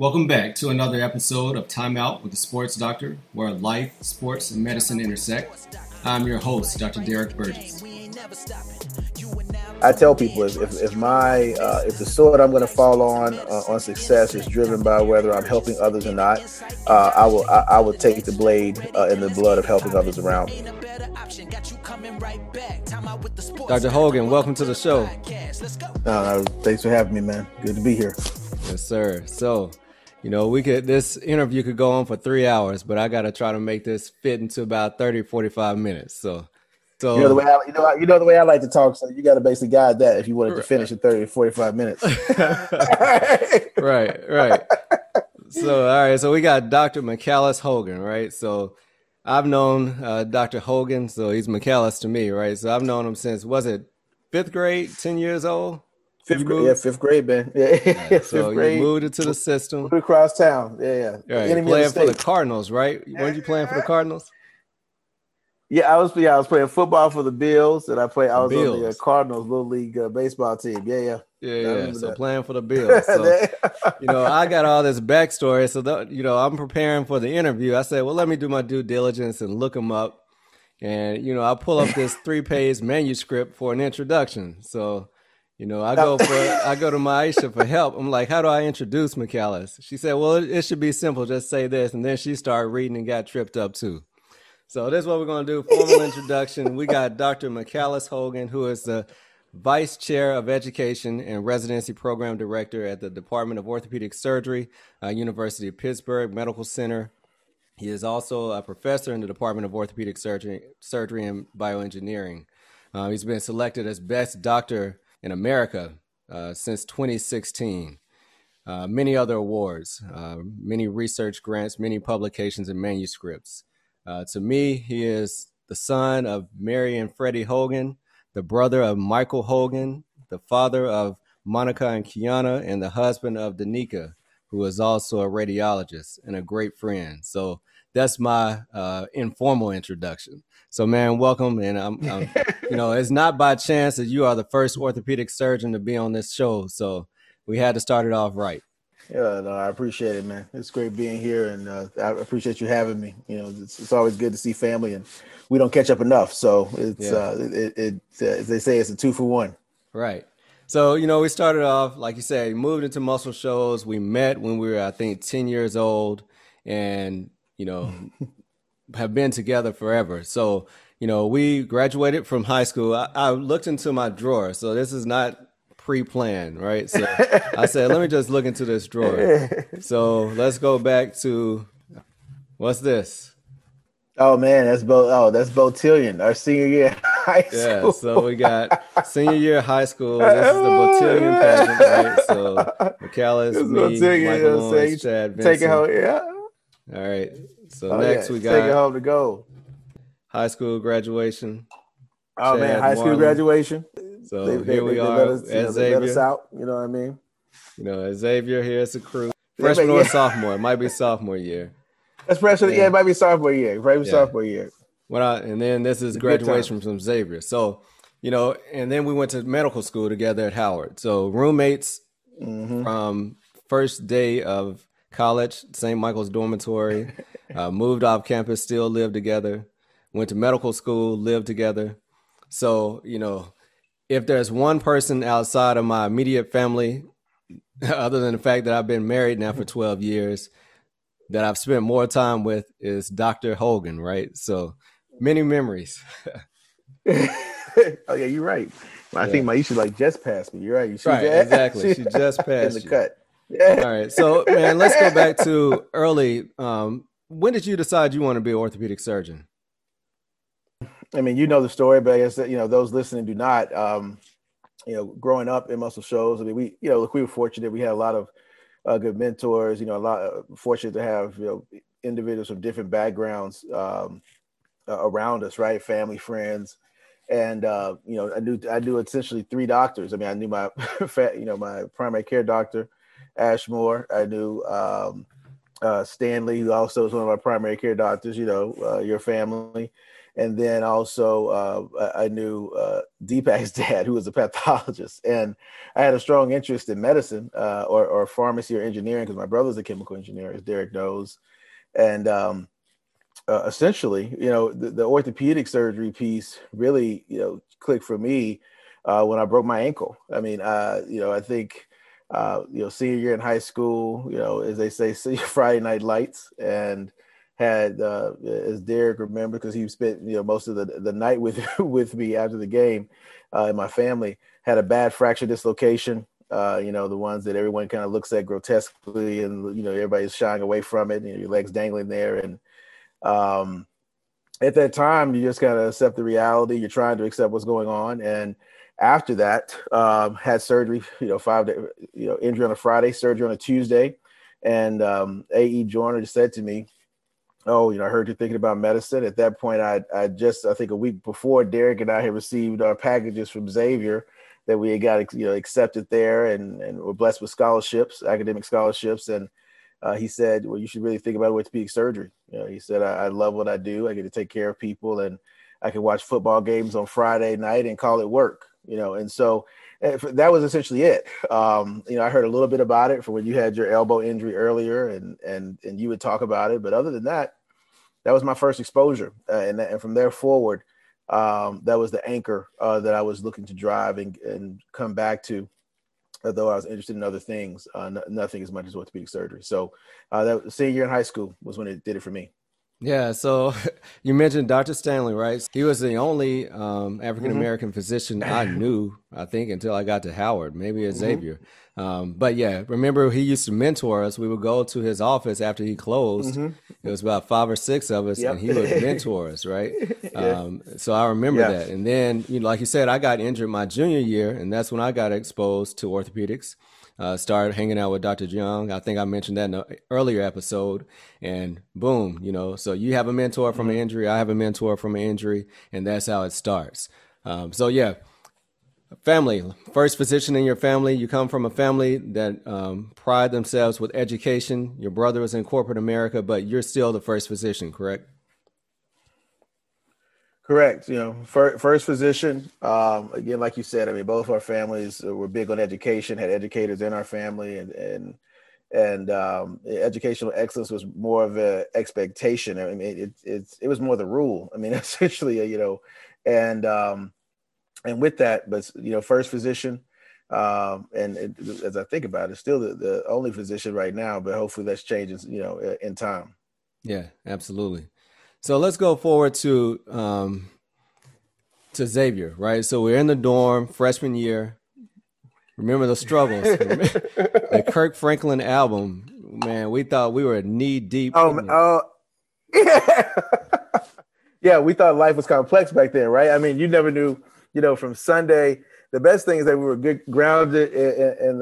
Welcome back to another episode of Time Out with the Sports Doctor, where life, sports, and medicine intersect. I'm your host, Dr. Derek Burgess. I tell people if the sword I'm going to fall on success is driven by whether I'm helping others or not, I will take the blade in the blood of helping others around me. Dr. Hogan, welcome to the show. Thanks for having me, man. Good to be here. Yes, sir. So, you know, this interview could go on for 3 hours, but I got to try to make this fit into about 30, 45 minutes. So you know the way I like to talk, so you got to basically guide that if you wanted to finish in 30 to 45 minutes. Right. So, all right. So we got Dr. Michalis Hogan, right? So I've known Dr. Hogan, so he's Michalis to me, right? So I've known him since, was it fifth grade, 10 years old? Fifth grade, man. Yeah. So you moved into the system. Moved across town. Yeah. Right. Playing for the Cardinals, right? Weren't you playing for the Cardinals? Yeah, I was playing football for the Bills, and I was on the Cardinals Little League baseball team. Yeah. So that. Playing for the Bills. So, I got all this backstory. So I'm preparing for the interview. I said, well, let me do my due diligence and look him up, and I pull up this 3-page manuscript for an introduction. So. I go to Myesha for help. I'm like, how do I introduce Michalis? She said, well, it should be simple. Just say this. And then she started reading and got tripped up too. So this is what we're going to do. Formal introduction. We got Dr. Michalis Hogan, who is the Vice Chair of Education and Residency Program Director at the Department of Orthopedic Surgery, University of Pittsburgh Medical Center. He is also a professor in the Department of Orthopedic Surgery and Bioengineering. He's been selected as Best Doctor in America since 2016, many other awards, many research grants, many publications and manuscripts. To me, he is the son of Mary and Freddie Hogan, the brother of Michael Hogan, the father of Monica and Kiana, and the husband of Danica, who is also a radiologist and a great friend. So that's my informal introduction. So, man, welcome. And I'm it's not by chance that you are the first orthopedic surgeon to be on this show. So we had to start it off right. Yeah, no, I appreciate it, man. It's great being here, and I appreciate you having me. It's always good to see family, and we don't catch up enough. So as they say, it's a 2-for-1. Right. So, we started off, like you said, moved into Muscle Shoals. We met when we were, I think, 10 years old, and, have been together forever. So, we graduated from high school. I looked into my drawer. So this is not pre-planned, right? So I said, let me just look into this drawer. So let's go back to, what's this? Oh, man, that's Cotillion, our senior year high school. Yeah, so we got senior year high school. This is the Cotillion pageant, right? So Michalis, me, Michael Owens, Chad Vincent. Take it home, yeah. All right. So next we got take it home to go. High school graduation. Oh, Chad, man, high school Marlon. Graduation. So here we are. They let us out. You know what I mean? Xavier here. It's a crew. Freshman or sophomore? It might be sophomore year. That's freshman. Yeah, it might be sophomore year. Sophomore year. And then this is graduation from Xavier. So, and then we went to medical school together at Howard. So roommates from first day of college, St. Michael's dormitory, moved off campus, still lived together, went to medical school, lived together. So, if there's one person outside of my immediate family, other than the fact that I've been married now for 12 years, that I've spent more time with is Dr. Hogan, right? So many memories. Oh, yeah, you're right. Well, I think Myesha just passed me. You're right. Exactly. She just passed in the cut. Yeah. All right. So, man, let's go back to early. When did you decide you want to be an orthopedic surgeon? I mean, the story, but I guess that, those listening do not. Growing up in Muscle Shoals, I mean, we, we were fortunate. We had a lot of good mentors, fortunate to have, individuals from different backgrounds around us, right? Family, friends. And, I knew essentially three doctors. I mean, I knew my, my primary care doctor, Ashmore. I knew Stanley, who also was one of our primary care doctors, your family. And then also I knew Deepak's dad, who was a pathologist. And I had a strong interest in medicine or pharmacy or engineering, because my brother's a chemical engineer, as Derek knows. And essentially, you know, the orthopedic surgery piece really, you know, clicked for me when I broke my ankle. I mean, you know, I think, you know, senior year in high school, you know, as they say, see Friday Night Lights, and had, as Derek remembered, because he spent, you know, most of the night with me after the game, and my family, had a bad fracture dislocation, you know, the ones that everyone kind of looks at grotesquely, and, you know, everybody's shying away from it, you know, your legs dangling there. And at that time, you just kind of accept the reality, you're trying to accept what's going on. And after that, had surgery, you know, 5 day, you know, injury on a Friday, surgery on a Tuesday. And A.E. Joyner just said to me, "Oh, you know, I heard you're thinking about medicine." At that point, I think a week before, Derek and I had received our packages from Xavier that we had got, you know, accepted there, and were blessed with scholarships, academic scholarships. And he said, "Well, you should really think about orthopedic surgery." You know, he said, I love what I do. I get to take care of people, and I can watch football games on Friday night and call it work, you know. And so that was essentially it. You know, I heard a little bit about it from when you had your elbow injury earlier, and you would talk about it. But other than that, that was my first exposure. And from there forward, that was the anchor that I was looking to drive and come back to, although I was interested in other things, nothing as much as orthopedic surgery. So that senior year in high school was when it did it for me. Yeah. So you mentioned Dr. Stanley, right? He was the only African-American physician I knew, I think, until I got to Howard, maybe at Xavier. But yeah, remember, he used to mentor us. We would go to his office after he closed. It was about 5 or 6 of us, and he would mentor us, right? So I remember that. And then, you know, like you said, I got injured my junior year, and that's when I got exposed to orthopedics. Started hanging out with Dr. Jung. I think I mentioned that in an earlier episode, and boom, you know, so you have a mentor from an injury. I have a mentor from an injury, and that's how it starts. So yeah, family, first physician in your family. You come from a family that pride themselves with education. Your brother was in corporate America, but you're still the first physician, correct? Correct. You know, first physician, again, like you said, I mean, both our families were big on education, had educators in our family, and educational excellence was more of an expectation. I mean, it was more the rule. I mean, essentially, you know, and with that, but, you know, first physician, and it, as I think about it, still the only physician right now, but hopefully that's changing, you know, in time. Yeah, absolutely. So let's go forward to Xavier, right? So we're in the dorm, freshman year. Remember the struggles. The Kirk Franklin album, man, we thought we were knee deep. Yeah, we thought life was complex back then, right? I mean, you never knew, you know, from Sunday. The best thing is that we were good, grounded in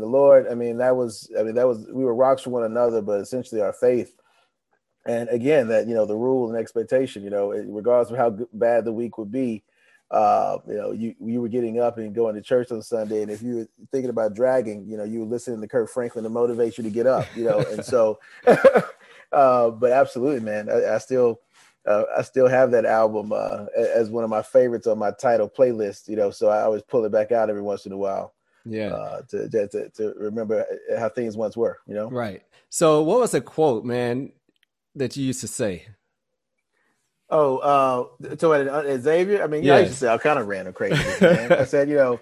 the Lord. I mean, we were rocks for one another, but essentially our faith. And again, that, you know, the rule and expectation, you know, regardless of how bad the week would be, you know, you were getting up and going to church on Sunday. And if you were thinking about dragging, you know, you were listening to Kirk Franklin to motivate you to get up, you know. And so, but absolutely, man, I still have that album as one of my favorites on my title playlist, you know, so I always pull it back out every once in a while. Yeah. To remember how things once were, you know. Right. So what was the quote, man, that you used to say? Oh, so at Xavier, I mean, yeah, I used to say all kind of random crazy. Man. I said, you know,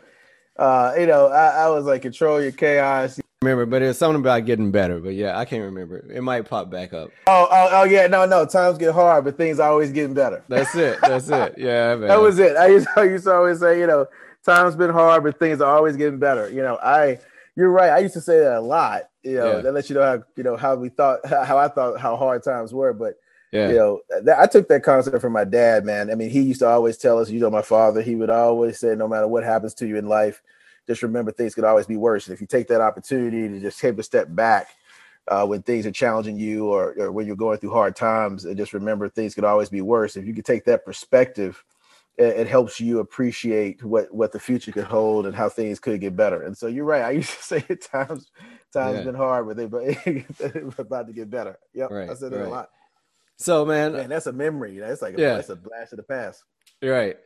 I was like, control your chaos. Remember, but it's something about getting better. But yeah, I can't remember. It might pop back up. Oh, yeah, no. Times get hard, but things are always getting better. That's it. Yeah, man. That was it. I used to always say, you know, times been hard, but things are always getting better. You know, you're right. I used to say that a lot. You know, that lets you know how how hard times were. But, you know, I took that concept from my dad, man. I mean, he used to always tell us, you know, my father, he would always say, no matter what happens to you in life, just remember things could always be worse. And if you take that opportunity to just take a step back when things are challenging you or when you're going through hard times, and just remember things could always be worse. If you could take that perspective, it helps you appreciate what the future could hold and how things could get better. And so you're right. I used to say at times been hard, but they're about to get better. Yep. Right, I said that a lot. So, man, that's a memory. That's like that's a blast of the past. Right.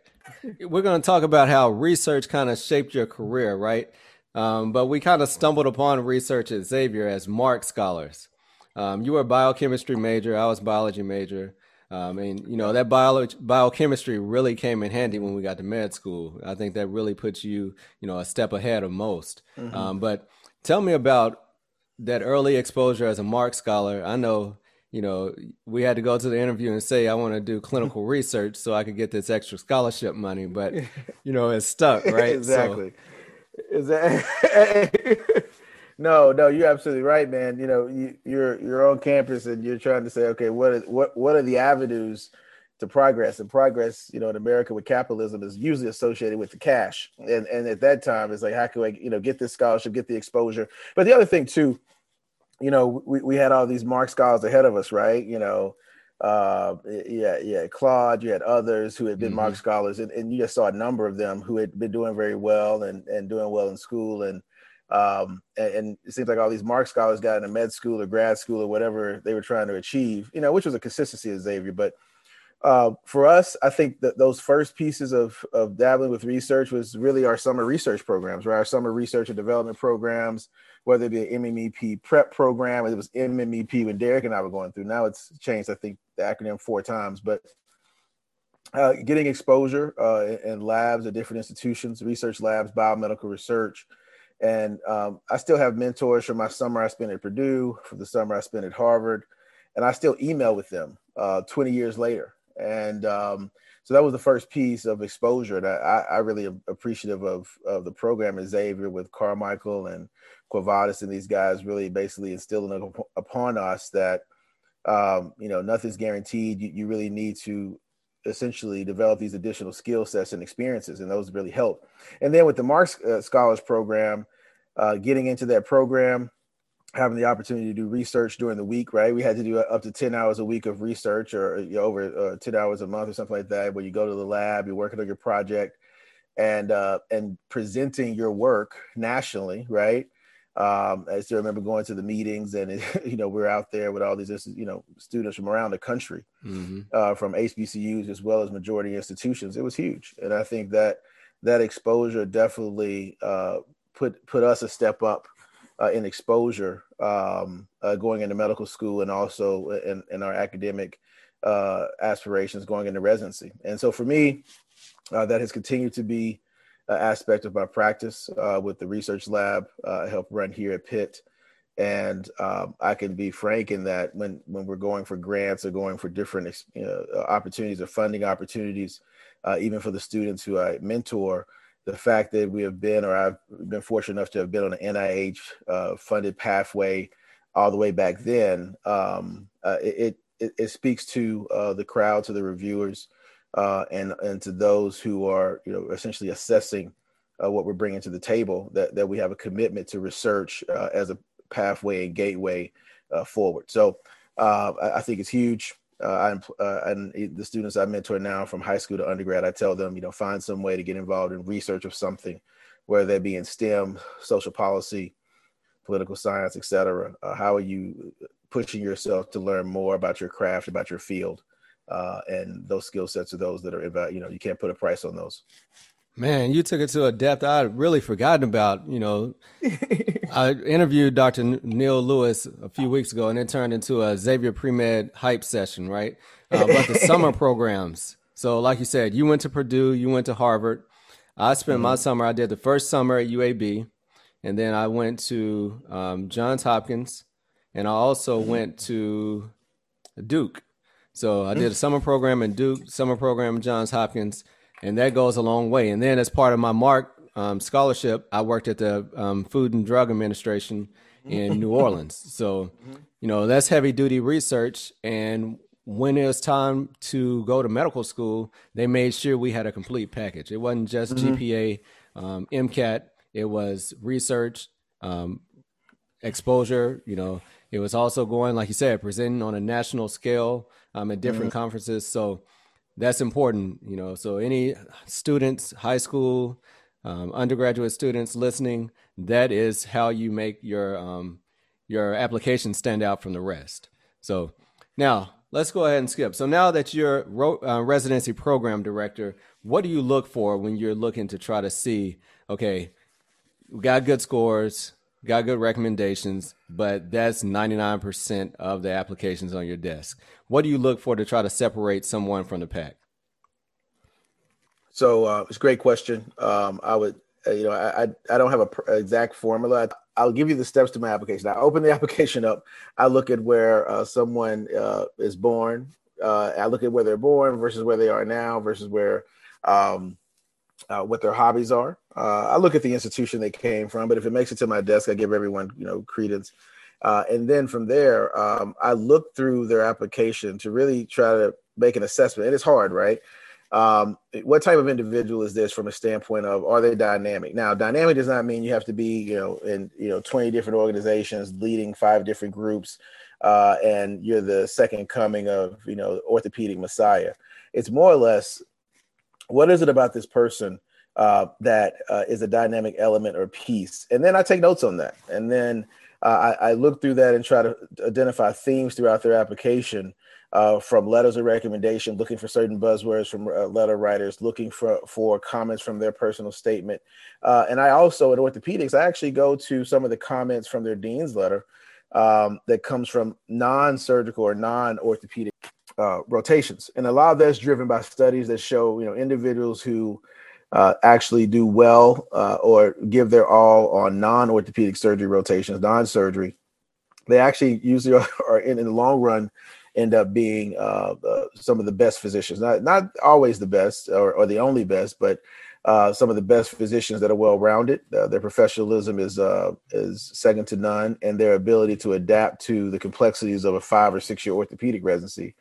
We're going to talk about how research kind of shaped your career, right? But we kind of stumbled upon research at Xavier as Mark Scholars. You were a biochemistry major. I was a biology major. And, you know, that biochemistry really came in handy when we got to med school. I think that really puts you, you know, a step ahead of most. Mm-hmm. But tell me about that early exposure as a Mark Scholar. I know, you know, we had to go to the interview and say, I want to do clinical research so I could get this extra scholarship money. But, you know, it's stuck, right? Exactly. So, No, you're absolutely right, man. You know, you're on campus and you're trying to say, okay, what are the avenues to progress? And progress, you know, in America with capitalism is usually associated with the cash. And at that time, it's like, how can I, you know, get this scholarship, get the exposure? But the other thing too, you know, we had all these Mark Scholars ahead of us, right? You know, Claude, you had others who had been mm-hmm. Mark Scholars, and you just saw a number of them who had been doing very well and doing well in school and it seems like all these Mark Scholars got into med school or grad school or whatever they were trying to achieve, you know, which was a consistency of Xavier. But for us, I think that those first pieces of dabbling with research was really our summer research programs, right? Our summer research and development programs, whether it be an MMEP prep program, or it was MMEP when Derek and I were going through. Now it's changed, I think, the acronym 4 times, but getting exposure in labs at different institutions, research labs, biomedical research. And I still have mentors from my summer I spent at Purdue, from the summer I spent at Harvard, and I still email with them 20 years later. And so that was the first piece of exposure. And I really am appreciative of the program at Xavier with Carmichael and Quavadas and these guys really basically instilling upon us that, you know, nothing's guaranteed. You really need to essentially develop these additional skill sets and experiences, and those really help. And then with the Mark Scholars program, getting into that program, having the opportunity to do research during the week, right? We had to do up to 10 hours a week of research or you know, over 10 hours a month or something like that, where you go to the lab, you're working on your project and presenting your work nationally, right? I still remember going to the meetings and, you know, we're out there with all these, you know, students from around the country, mm-hmm. From HBCUs as well as majority institutions. It was huge. And I think that exposure definitely put us a step up in exposure going into medical school and also in our academic aspirations going into residency. And so for me, that has continued to be aspect of my practice with the research lab I help run here at Pitt. And I can be frank in that when we're going for grants or going for different you know, opportunities or funding opportunities, even for the students who I mentor, the fact that we have been, or I've been fortunate enough to have been on an NIH funded pathway all the way back then, it speaks to the crowd, to the reviewers, and to those who are, you know, essentially assessing what we're bringing to the table, that we have a commitment to research as a pathway and gateway forward. So I think it's huge. And the students I mentor now from high school to undergrad, I tell them, you know, find some way to get involved in research of something, whether that be in STEM, social policy, political science, et cetera. How are you pushing yourself to learn more about your craft, about your field? And those skill sets are those that are about, you know, you can't put a price on those. Man, you took it to a depth I'd really forgotten about. You know, I interviewed Dr. Neil Lewis a few weeks ago, and it turned into a Xavier pre-med hype session, right? About the summer programs. So like you said, you went to Purdue, you went to Harvard. I spent mm-hmm. my summer, I did the first summer at UAB, and then I went to Johns Hopkins, and I also mm-hmm. went to Duke. So I did a summer program in Duke, summer program in Johns Hopkins, and that goes a long way. And then as part of my Mark scholarship, I worked at the Food and Drug Administration in New Orleans. So, you know, that's heavy duty research. And when it was time to go to medical school, they made sure we had a complete package. It wasn't just mm-hmm. GPA, MCAT. It was research, exposure, you know. It was also going, like you said, presenting on a national scale at different mm-hmm. conferences. So that's important, you know. So any students, high school, undergraduate students listening, that is how you make your application stand out from the rest. So now let's go ahead and skip. So now that you're residency program director, what do you look for when you're looking to try to see, okay, we got good scores, got good recommendations, but that's 99% of the applications on your desk. What do you look for to try to separate someone from the pack? So it's a great question. I would, I don't have an exact formula. I'll give you the steps to my application. I open the application up. I look at where someone is born. I look at where they're born versus where they are now versus where what their hobbies are. I look at the institution they came from, but if it makes it to my desk, I give everyone, credence. And then from there, I look through their application to really try to make an assessment. And it's hard, right? What type of individual is this from a standpoint of, are they dynamic? Now, dynamic does not mean you have to be, in, 20 different organizations leading 5 different groups, and you're the second coming of, orthopedic messiah. It's more or less, what is it about this person that is a dynamic element or piece? And then I take notes on that. And then I look through that and try to identify themes throughout their application. From letters of recommendation, looking for certain buzzwords from letter writers, looking for comments from their personal statement. And I also, in orthopedics, I actually go to some of the comments from their dean's letter that comes from non-surgical or non-orthopedic rotations. And a lot of that's driven by studies that show, individuals who actually do well or give their all on non-orthopedic surgery rotations, non-surgery, they actually usually are in the long run end up being some of the best physicians, not always the best or the only best, but some of the best physicians that are well-rounded. Their professionalism is second to none, and their ability to adapt to the complexities of a 5 or 6 year orthopedic residency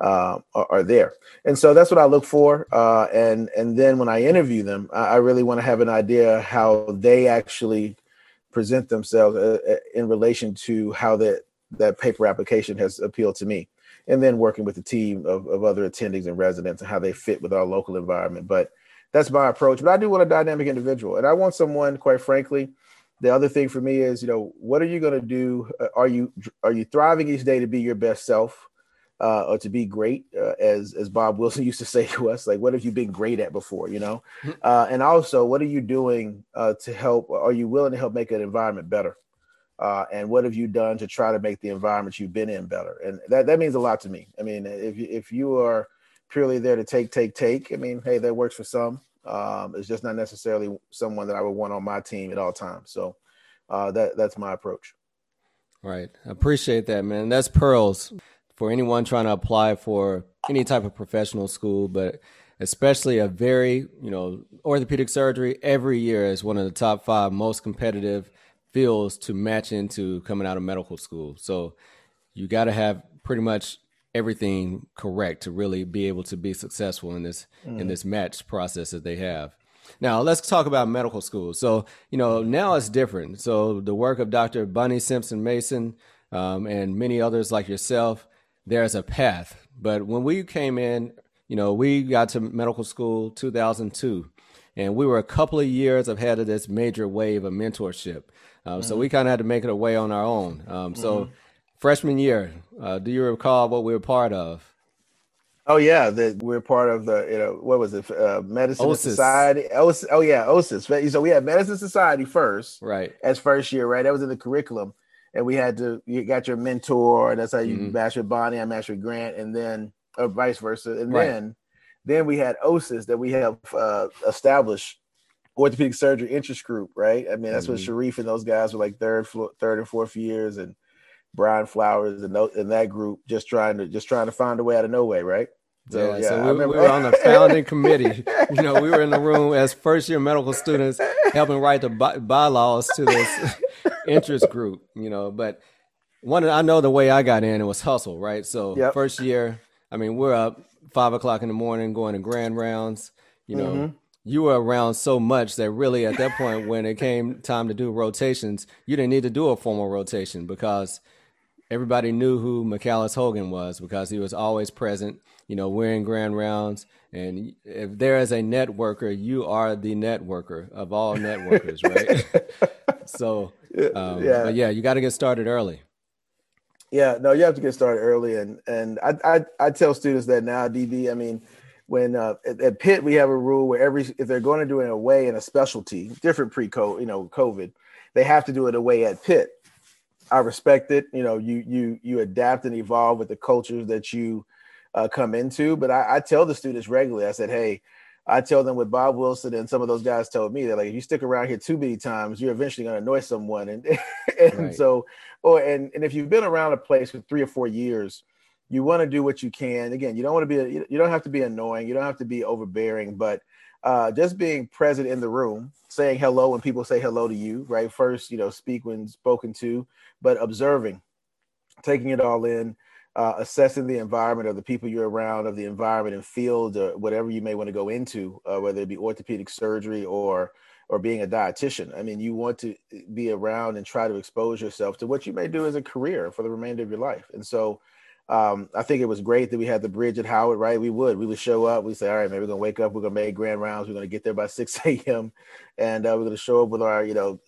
are there. And so that's what I look for. And then when I interview them, I really want to have an idea how they actually present themselves in relation to how that paper application has appealed to me, and then working with the team of other attendings and residents and how they fit with our local environment. But that's my approach. But I do want a dynamic individual, and I want someone, quite frankly, the other thing for me is, what are you going to do? Are you thriving each day to be your best self or to be great? As Bob Wilson used to say to us, like, what have you been great at before, And also, what are you doing to help? Are you willing to help make an environment better? And what have you done to try to make the environment you've been in better? And that means a lot to me. I mean, if you are purely there to take, I mean, hey, that works for some. It's just not necessarily someone that I would want on my team at all times. So that's my approach. Right. I appreciate that, man. That's pearls for anyone trying to apply for any type of professional school, but especially a very, orthopedic surgery every year is one of the top 5 most competitive fields to match into coming out of medical school. So you got to have pretty much everything correct to really be able to be successful in this match process that they have. Now let's talk about medical school. So, now it's different. So the work of Dr. Bonnie Simpson-Mason and many others like yourself, there's a path. But when we came in, we got to medical school 2002, and we were a couple of years ahead of this major wave of mentorship. So we kind of had to make it away on our own. So freshman year, do you recall what we were part of? Oh, yeah. We're part of the, what was it? Medicine OSIS. Society. Oh, yeah. OSIS. So we had Medicine Society first. Right. As first year, right? That was in the curriculum. And we had you got your mentor. And that's how you matched with Bonnie. I matched with Grant, and then vice versa. And right. Then we had OSIS that we have established, orthopedic surgery interest group, right? I mean, that's what Sharif and those guys were like third and fourth years, and Brian Flowers and that group just trying to find a way out of no way, right? So, yeah. So we were on the founding committee. We were in the room as first year medical students helping write the bylaws to this interest group, But I know the way I got in, it was hustle, right? So First year, I mean, we're up 5 o'clock in the morning going to grand rounds, You were around so much that really at that point when it came time to do rotations, you didn't need to do a formal rotation because everybody knew who Michalis Hogan was because he was always present. We're in grand rounds. And if there is a networker, you are the networker of all networkers, right? So, you got to get started early. Yeah, no, you have to get started early. And I tell students that now, DB, I mean, when at Pitt, we have a rule where if they're going to do it away in a specialty, different pre-COVID, you know, COVID, they have to do it away at Pitt. I respect it. You know, you adapt and evolve with the cultures that you come into. But I tell the students regularly, I said, hey, I tell them what Bob Wilson and some of those guys told me, that like, if you stick around here too many times, you're eventually going to annoy someone. And right. So, and if you've been around a place for 3 or 4 years, you want to do what you can. Again, you don't want to be, you don't have to be annoying. You don't have to be overbearing, but just being present in the room, saying hello when people say hello to you, right? First, you know, speak when spoken to, but observing, taking it all in, assessing the environment of the people you're around, of the environment and field, or whatever you may want to go into, whether it be orthopedic surgery or being a dietitian. I mean, you want to be around and try to expose yourself to what you may do as a career for the remainder of your life. And so I think it was great that we had the bridge at Howard, right? We would show up. We'd say, all right, man, we're going to wake up. We're going to make grand rounds. We're going to get there by 6 a.m. And we're going to show up with our, you know,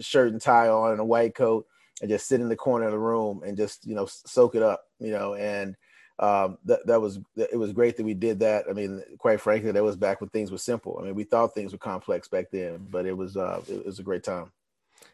shirt and tie on and a white coat, and just sit in the corner of the room and just, you know, soak it up, you know, and it was great that we did that. I mean, quite frankly, that was back when things were simple. I mean, we thought things were complex back then, but it was a great time.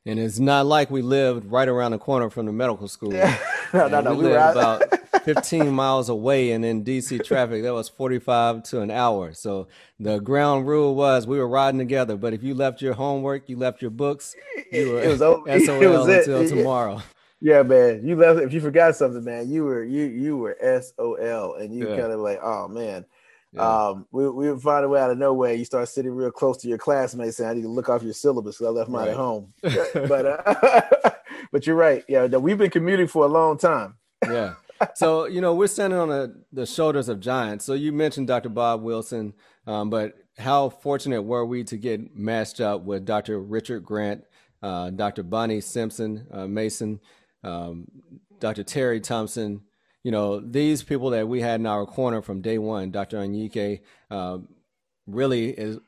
And it's not like we lived right around the corner from the medical school. Yeah. No, we lived about 15 miles away, and in DC traffic, that was 45 to an hour. So the ground rule was we were riding together, but if you left your homework, you left your books, you were SOL until tomorrow. Yeah, man. You left if you forgot something, man, you were SOL, and you kind of like, oh man. Yeah. We would find a way out of nowhere. You start sitting real close to your classmates, and I need to look off your syllabus because I left mine at home. But you're right. Yeah, we've been commuting for a long time. Yeah. So, you know, we're standing on the shoulders of giants. So you mentioned Dr. Bob Wilson, but how fortunate were we to get matched up with Dr. Richard Grant, Dr. Bonnie Simpson-Mason, Dr. Terry Thompson. You know, these people that we had in our corner from day one, Dr. Onyike, really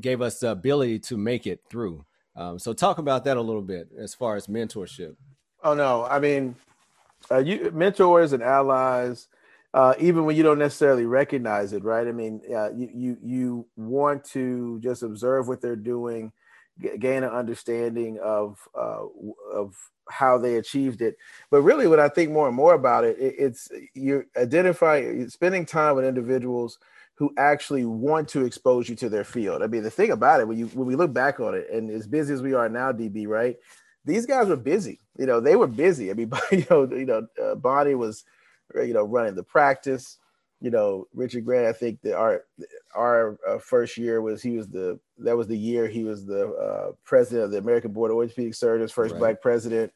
gave us the ability to make it through. So talk about that a little bit as far as mentorship. Oh, no. I mean, mentors and allies, even when you don't necessarily recognize it, right? I mean, you want to just observe what they're doing, gain an understanding of how they achieved it. But really what I think more and more about it's you're identifying, spending time with individuals who actually want to expose you to their field. I mean, the thing about it, when we look back on it, and as busy as we are now, DB, right? These guys were busy, you know, they were busy. I mean, Bonnie was, you know, running the practice, you know, Richard Grant, I think that our first year was the year he was the president of the American Board of Orthopedic Surgeons, first Black president.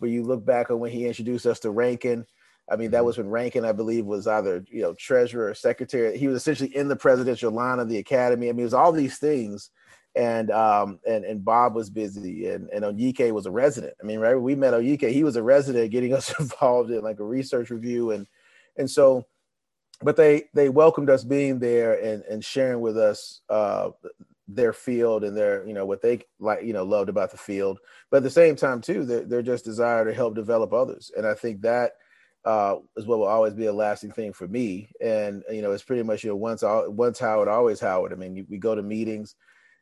But you look back on when he introduced us to Rankin. I mean, that was when Rankin, I believe, was either, you know, treasurer or secretary. He was essentially in the presidential line of the academy. I mean, it was all these things. And Bob was busy, and Onyike was a resident. I mean, right, we met Onyike. He was a resident getting us involved in like a research review. And so, but they welcomed us being there and sharing with us their field and their, you know, what they like, you know, loved about the field. But at the same time, too, their just desire to help develop others. And I think that is what will always be a lasting thing for me. And, you know, it's pretty much, you know, once Howard, always Howard. I mean, we go to meetings.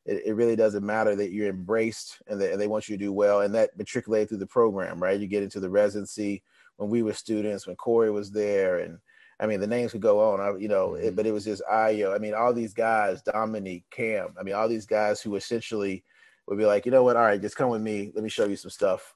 It really doesn't matter that you're embraced and they want you to do well. And that matriculated through the program, right? You get into the residency when we were students, when Corey was there, and I mean, the names could go on, you know, but it was just Ayo. I mean, all these guys, Dominique, Cam, I mean, all these guys who essentially would be like, you know what? All right, just come with me. Let me show you some stuff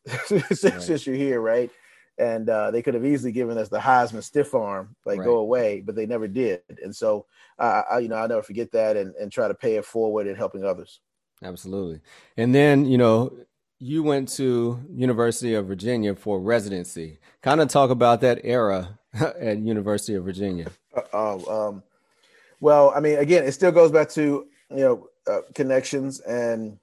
since you're here, right? And they could have easily given us the Heisman stiff arm, like go away, but they never did. And so, I'll never forget that and try to pay it forward in helping others. Absolutely. And then, you know, you went to University of Virginia for residency. Kind of talk about that era at University of Virginia. Well, I mean, again, it still goes back to, you know, connections, and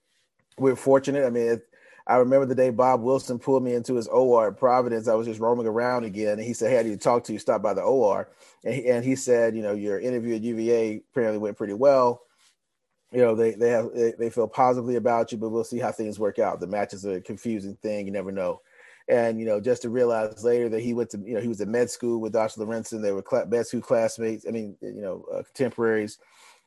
we're fortunate. I mean, I remember the day Bob Wilson pulled me into his OR at Providence. I was just roaming around again, and he said, hey, I need to talk to you, stop by the OR. And he said, you know, your interview at UVA apparently went pretty well. You know, they feel positively about you, but we'll see how things work out. The match is a confusing thing. You never know. And, you know, just to realize later that he went to, you know, he was at med school with Dr. Lorenzen. They were med school classmates. I mean, you know, contemporaries.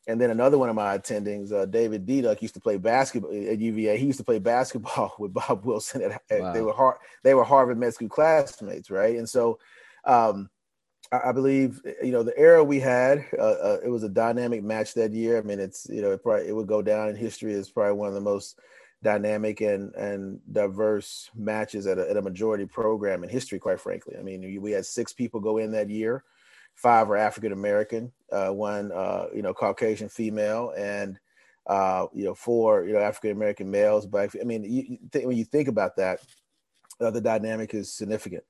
And then another one of my attendings, David Deduck, used to play basketball at UVA. He used to play basketball with Bob Wilson. Wow. They were Harvard med school classmates, right? And so I believe, you know, the era we had, it was a dynamic match that year. I mean, it's, you know, it would go down in history as probably one of the most dynamic and diverse matches at a majority program in history, quite frankly. I mean, we had 6 people go in that year. 5 are African-American, 1, you know, Caucasian female, and, you know, 4, you know, African-American males. Black. I mean, when you think about that, the dynamic is significant.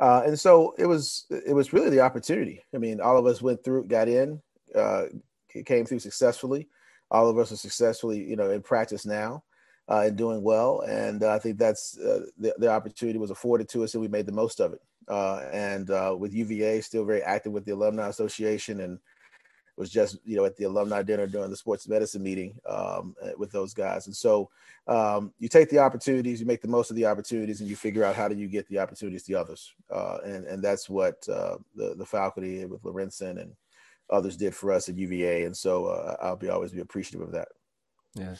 And so it was really the opportunity. I mean, all of us went through, got in, came through successfully. All of us are successfully, you know, in practice now and doing well. And I think that's the opportunity was afforded to us, and we made the most of it. And with UVA, still very active with the Alumni Association, and was just, you know, at the alumni dinner during the sports medicine meeting with those guys. And so you take the opportunities, you make the most of the opportunities, and you figure out how do you get the opportunities to others. And that's what the faculty with Lorenzen and others did for us at UVA. And so I'll always be appreciative of that. Yeah.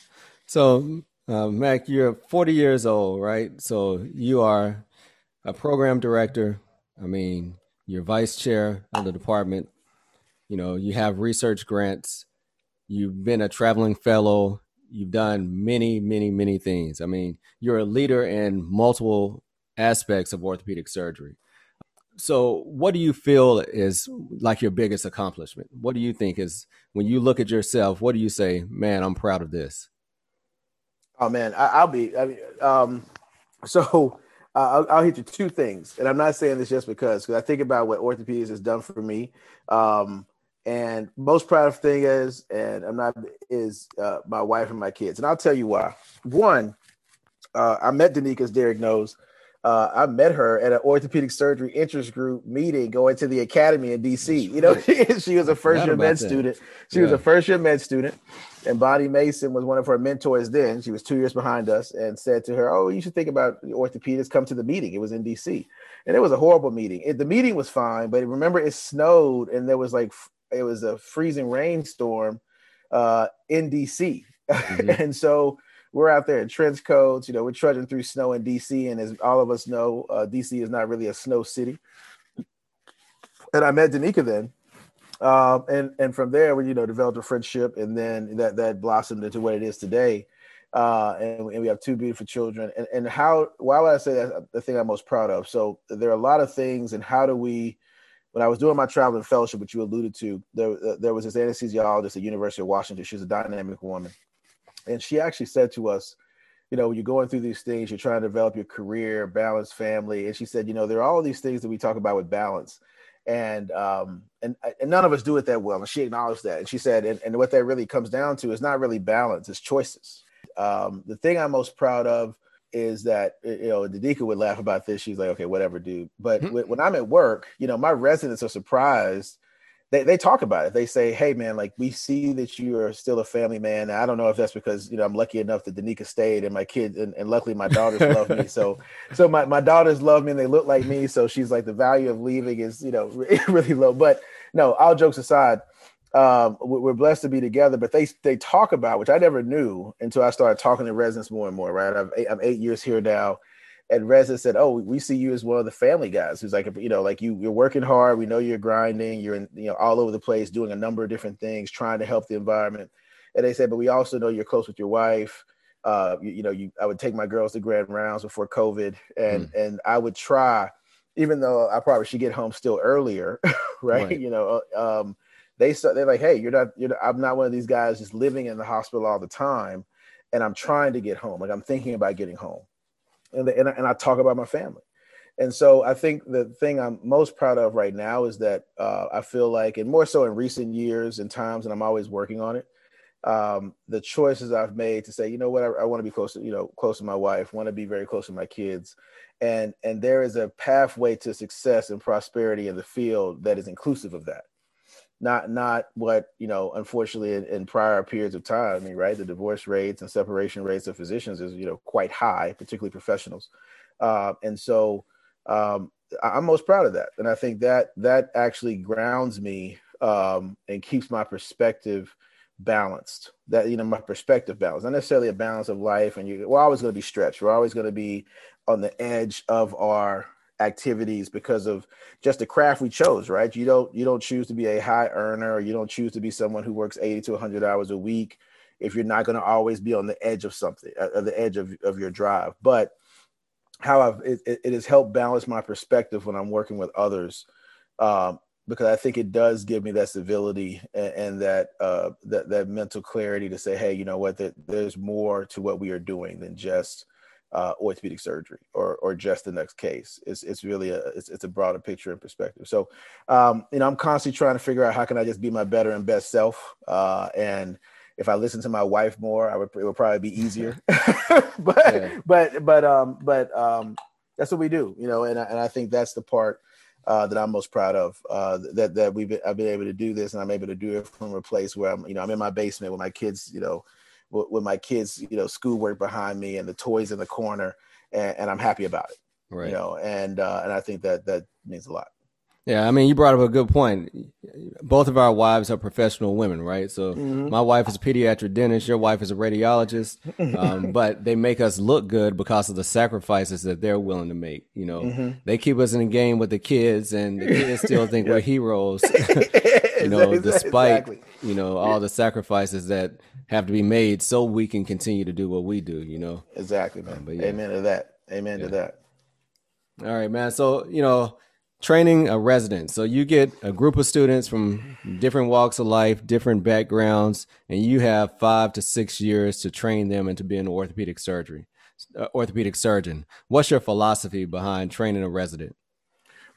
So Mac, you're 40 years old, right? So you are a program director. I mean, you're vice chair of the department. You know, you have research grants. You've been a traveling fellow. You've done many, many, many things. I mean, you're a leader in multiple aspects of orthopedic surgery. So what do you feel is like your biggest accomplishment? What do you think is, when you look at yourself, what do you say, man, I'm proud of this? Oh, man, I'll hit you 2 things. And I'm not saying this just because I think about what orthopedics has done for me. And most proud of thing is, and I'm not, is my wife and my kids. And I'll tell you why. One, I met Danica, as Derek knows. I met her at an orthopedic surgery interest group meeting going to the academy in DC. You know, she was a first-year med student. And Bonnie Mason was one of her mentors then. She was 2 years behind us and said to her, oh, you should think about orthopedics. Come to the meeting. It was in DC. And it was a horrible meeting. The meeting was fine, but remember it snowed and there was it was a freezing rainstorm in DC. Mm-hmm. And so we're out there in trench coats, you know, we're trudging through snow in DC. And as all of us know, DC is not really a snow city. And I met Danica then. And from there, we, you know, developed a friendship, and then that blossomed into what it is today. And we have 2 beautiful children. And why would I say that's the thing I'm most proud of? So there are a lot of things, and how do we, when I was doing my traveling fellowship, which you alluded to, there was this anesthesiologist at University of Washington. She was a dynamic woman. And she actually said to us, you know, when you're going through these things, you're trying to develop your career, balance, family. And she said, you know, there are all these things that we talk about with balance. And none of us do it that well. And she acknowledged that. And she said, and what that really comes down to is not really balance, it's choices. The thing I'm most proud of is that, you know, Danica would laugh about this. She's like, okay, whatever, dude. But when I'm at work, you know, my residents are surprised. They talk about it. They say, hey, man, like, we see that you are still a family man. I don't know if that's because, you know, I'm lucky enough that Danica stayed and my kids, and luckily my daughters love me. So my daughters love me and they look like me. So she's like, the value of leaving is, you know, really low. But no, all jokes aside, we're blessed to be together. But they talk about, which I never knew until I started talking to residents more and more, right? I'm 8 years here now. And residents said, "Oh, we see you as one of the family guys who's like, you know, like you're working hard. We know you're grinding. You're in, you know, all over the place doing a number of different things, trying to help the environment." And they said, "But we also know you're close with your wife. I would take my girls to grand rounds before COVID, and I would try, even though I probably should get home still earlier, right? You know, they're like, hey, I'm not one of these guys just living in the hospital all the time, and I'm trying to get home. Like, I'm thinking about getting home." And I talk about my family. And so I think the thing I'm most proud of right now is that I feel like, and more so in recent years and times, and I'm always working on it, the choices I've made to say, you know what, I want to be close to my wife, want to be very close to my kids. And there is a pathway to success and prosperity in the field that is inclusive of that. Not what, you know, unfortunately in prior periods of time, I mean, right, the divorce rates and separation rates of physicians is, you know, quite high, particularly professionals. And so I'm most proud of that. And I think that that actually grounds me and keeps my perspective balanced, that, you know, my perspective balanced, not necessarily a balance of life. And we're always going to be stretched. We're always going to be on the edge of our activities because of just the craft we chose, right? You don't choose to be a high earner, or you don't choose to be someone who works 80 to 100 hours a week if you're not going to always be on the edge of something, the edge of your drive. But how it has helped balance my perspective when I'm working with others, because I think it does give me that civility and that mental clarity to say, hey, you know what, there's more to what we are doing than just orthopedic surgery or just the next case. It's really it's a broader picture and perspective. So, you know, I'm constantly trying to figure out how can I just be my better and best self. And if I listened to my wife more, it would probably be easier, but that's what we do, you know? And I think that's the part that I'm most proud of, I've been able to do this, and I'm able to do it from a place where I'm in my basement with my kids, schoolwork behind me and the toys in the corner, and I'm happy about it. Right. You know, and I think that means a lot. Yeah. I mean, you brought up a good point. Both of our wives are professional women, right? So mm-hmm. My wife is a pediatric dentist. Your wife is a radiologist, but they make us look good because of the sacrifices that they're willing to make. You know, mm-hmm. They keep us in the game with the kids, and the kids still think we're heroes, you know, despite, you know, all the sacrifices that have to be made so we can continue to do what we do, you know? Exactly, man. But yeah. Amen to that. Amen to that. All right, man. So, you know, training a resident. So you get a group of students from different walks of life, different backgrounds, and you have 5 to 6 years to train them into being an orthopedic surgeon. What's your philosophy behind training a resident?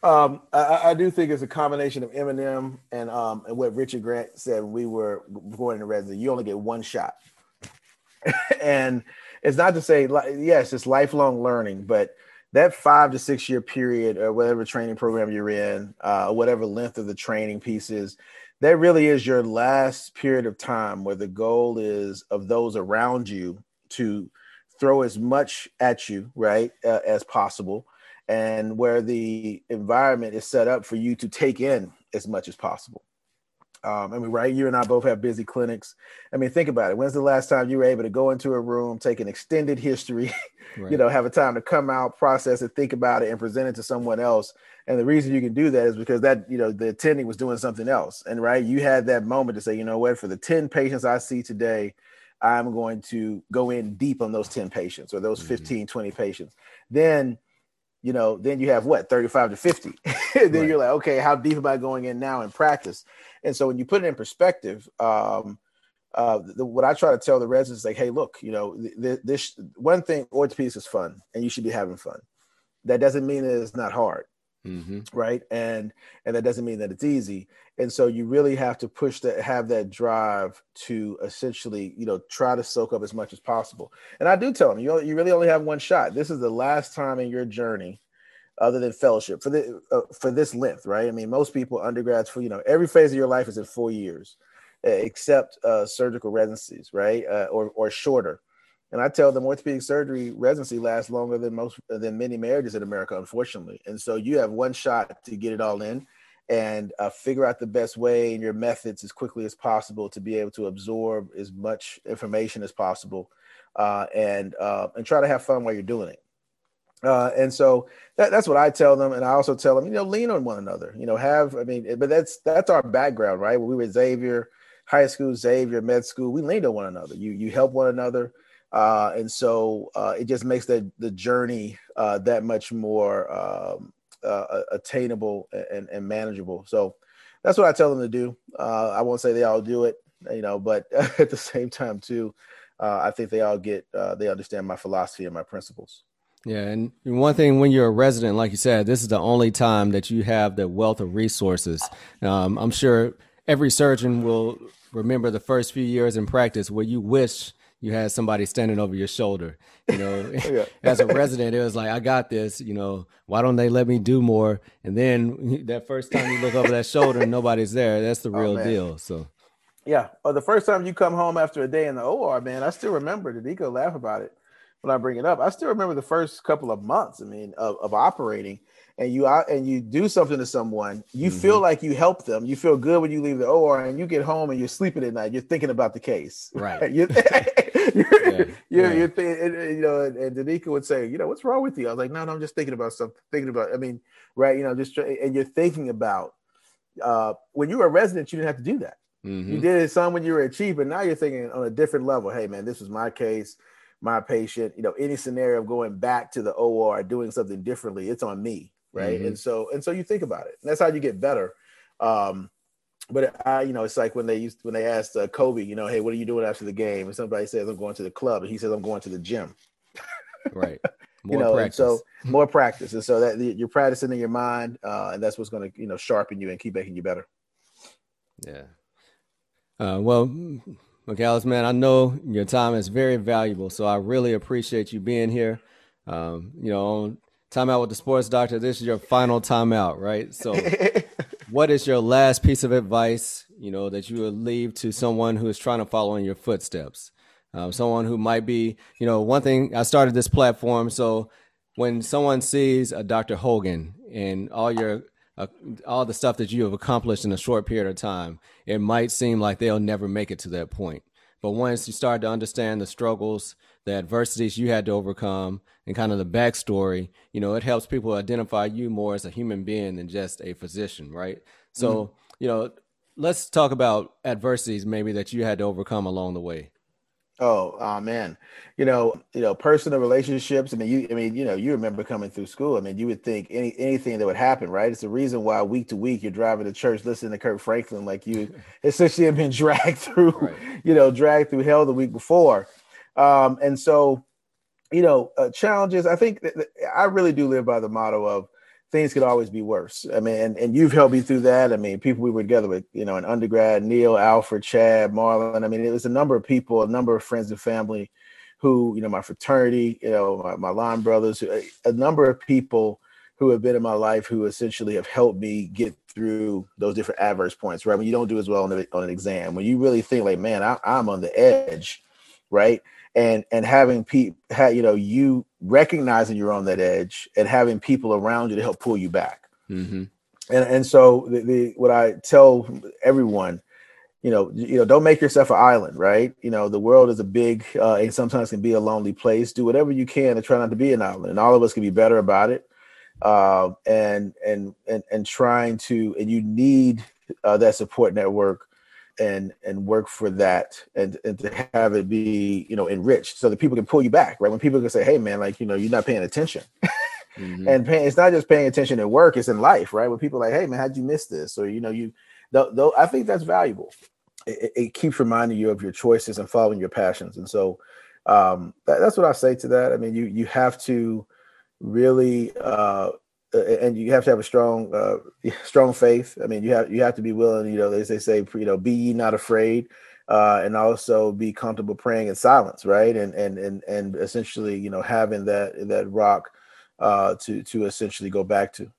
I do think it's a combination of M&M and what Richard Grant said when we were going into residency. You only get one shot. And it's not to say, yes, it's lifelong learning, but that 5 to 6 year period or whatever training program you're in, whatever length of the training piece is, that really is your last period of time where the goal is of those around you to throw as much at you, right, as possible. And where the environment is set up for you to take in as much as possible. I mean, right, you and I both have busy clinics. I mean, think about it. When's the last time you were able to go into a room, take an extended history, right. You know, have a time to come out, process it, think about it, and present it to someone else? And the reason you can do that is because that, you know, the attending was doing something else. And right, you had that moment to say, you know what, for the 10 patients I see today, I'm going to go in deep on those 10 patients or those 15, 20 patients. Then you have 35 to 50. Then right. You're like, okay, how deep am I going in now in practice? And so when you put it in perspective, what I try to tell the residents is like, hey, look, you know, this one thing, orthopedics is fun and you should be having fun. That doesn't mean that it's not hard. Mm-hmm. Right. And that doesn't mean that it's easy. And so you really have to have that drive to essentially, you know, try to soak up as much as possible. And I do tell them, you really only have one shot. This is the last time in your journey other than fellowship for this length. Right. I mean, most people undergrads for, you know, every phase of your life is in 4 years, except surgical residencies. Right. Or shorter. And I tell them orthopedic surgery residency lasts longer than many marriages in America, unfortunately. And so you have one shot to get it all in and figure out the best way and your methods as quickly as possible to be able to absorb as much information as possible and try to have fun while you're doing it. And so that's what I tell them. And I also tell them, you know, lean on one another, you know, but that's our background, right? When we were at Xavier, high school, Xavier, med school, we leaned on one another. You help one another. And so it just makes the journey that much more attainable and manageable. So that's what I tell them to do. I won't say they all do it, you know, but at the same time, too, I think they all they understand my philosophy and my principles. Yeah. And one thing, when you're a resident, like you said, this is the only time that you have the wealth of resources. I'm sure every surgeon will remember the first few years in practice where you wish you had somebody standing over your shoulder, you know, as a resident, it was like, I got this, you know, why don't they let me do more? And then that first time you look over that shoulder and nobody's there, that's the real deal. So, yeah. Or the first time you come home after a day in the OR, man, I still remember Danica laugh about it. when I bring it up, I still remember the first couple of months, I mean, of operating, and you do something to someone, you mm-hmm. feel like you help them. You feel good when you leave the OR and you get home and you're sleeping at night. You're thinking about the case. Right. And Danica would say, you know, what's wrong with you? I was like, no, I'm just thinking about something, and you're thinking about, when you were a resident, you didn't have to do that. Mm-hmm. You did it some when you were a chief, but now you're thinking on a different level. Hey man, this was my case, my patient, you know, any scenario of going back to the OR, doing something differently, it's on me. Right. Mm-hmm. And so you think about it, and that's how you get better. But I, you know, it's like when they asked Kobe, you know, hey, what are you doing after the game? And somebody says, I'm going to the club. And he says, I'm going to the gym. Right. More practice. And so more practice. And so that you're practicing in your mind, and that's what's going to, you know, sharpen you and keep making you better. Yeah. Well, MacAllister, man, I know your time is very valuable. So I really appreciate you being here. You know, on Time Out with the Sports Doctor, this is your final time out, right? So what is your last piece of advice, you know, that you would leave to someone who is trying to follow in your footsteps? Someone who might be, you know, one thing, I started this platform. So when someone sees a Dr. Hogan and all the stuff that you have accomplished in a short period of time, it might seem like they'll never make it to that point. But once you start to understand the struggles, the adversities you had to overcome, and kind of the backstory, you know, it helps people identify you more as a human being than just a physician, right? So, mm-hmm. you know, let's talk about adversities maybe that you had to overcome along the way. Oh man, you know, personal relationships. I mean, you remember coming through school. I mean, you would think anything that would happen, right? It's the reason why week to week you're driving to church, listening to Kirk Franklin, like you essentially have been dragged through, right. you know, dragged through hell the week before. And so, you know, challenges, I think that I really do live by the motto of things could always be worse. I mean, and you've helped me through that. I mean, people we were together with, you know, an undergrad, Neil, Alfred, Chad, Marlon. I mean, it was a number of people, a number of friends and family who, you know, my fraternity, you know, my line brothers, a number of people who have been in my life who essentially have helped me get through those different adverse points, right? When you don't do as well on an exam, when you really think like, man, I'm on the edge, right? And having people, you know, you recognizing you're on that edge and having people around you to help pull you back. Mm-hmm. And so what I tell everyone, you know, don't make yourself an island, right? You know, the world is a big, and sometimes can be a lonely place. Do whatever you can to try not to be an island. And all of us can be better about it. And trying to, and you need that support network. And work for that and to have it be, you know, enriched so that people can pull you back, right? When people can say, hey man, like, you know, you're not paying attention mm-hmm. It's not just paying attention at work, it's in life, right? When people are like, hey man, how'd you miss this? Or, you know, though I think that's valuable. It keeps reminding you of your choices and following your passions. And so that's what I say to that. I mean, you have to really, and you have to have a strong faith. I mean, you have to be willing, you know, as they say, you know, be ye not afraid, and also be comfortable praying in silence, right? And essentially, you know, having that rock to essentially go back to.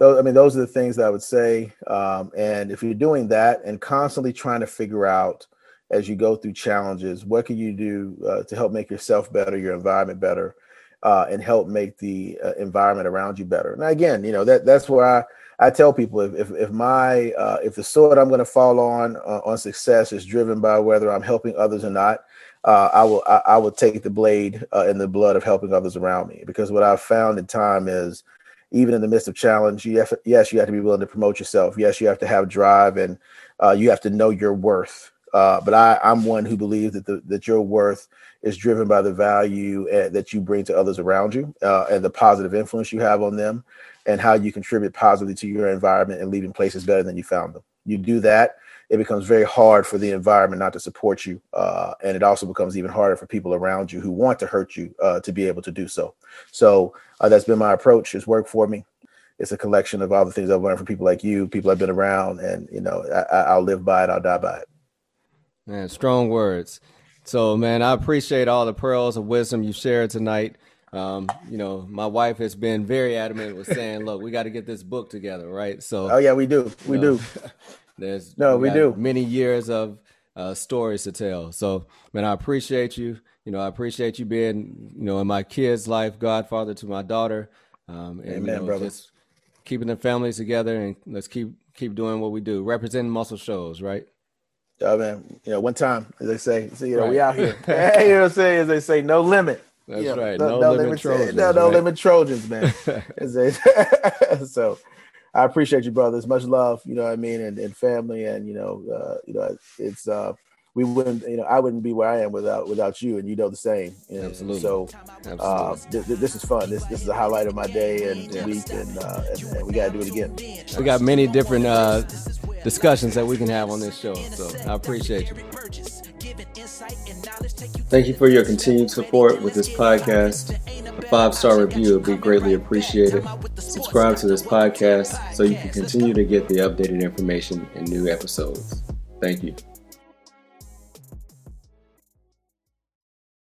I mean, those are the things that I would say. And if you're doing that and constantly trying to figure out as you go through challenges, what can you do to help make yourself better, your environment better? And help make the environment around you better. And again, you know, that's where I tell people if the sword I'm going to fall on success is driven by whether I'm helping others or not, I will take the blade and the blood of helping others around me. Because what I've found in time is, even in the midst of challenge, you have to be willing to promote yourself. Yes, you have to have drive, and you have to know your worth. But I'm one who believes that your worth is driven by the value that you bring to others around you and the positive influence you have on them and how you contribute positively to your environment and leaving places better than you found them. You do that, it becomes very hard for the environment not to support you. And it also becomes even harder for people around you who want to hurt you to be able to do so. So that's been my approach. It's worked for me. It's a collection of all the things I've learned from people like you, people I've been around, and, you know, I'll live by it. I'll die by it. Man, strong words. So, man, I appreciate all the pearls of wisdom you shared tonight. You know, my wife has been very adamant with saying, look, we got to get this book together, right? So, oh, yeah, we do. We do. There's many years of stories to tell. So, man, I appreciate you. you know, I appreciate you being, you know, in my kid's life, godfather to my daughter. And, amen, you know, brother. Just keeping the families together, and let's keep doing what we do, representing Muscle Shoals, right? Yeah, man. You know, one time, as they say, so, you know, right. We out here. Hey, you know what I'm saying? As they say, no limit. That's you know, right. No limit Trojans. No limit Trojans, man. So I appreciate you, brothers. Much love, you know what I mean, and family, and you know, it's we wouldn't, you know, I wouldn't be where I am without you, and you know the same. You know? Absolutely. So this is fun. This is a highlight of my day and week, and we gotta do it again. We got many different discussions that we can have on this show. So I appreciate you. Thank you for your continued support with this podcast. A 5-star review would be greatly appreciated. Subscribe to this podcast so you can continue to get the updated information and new episodes. Thank you.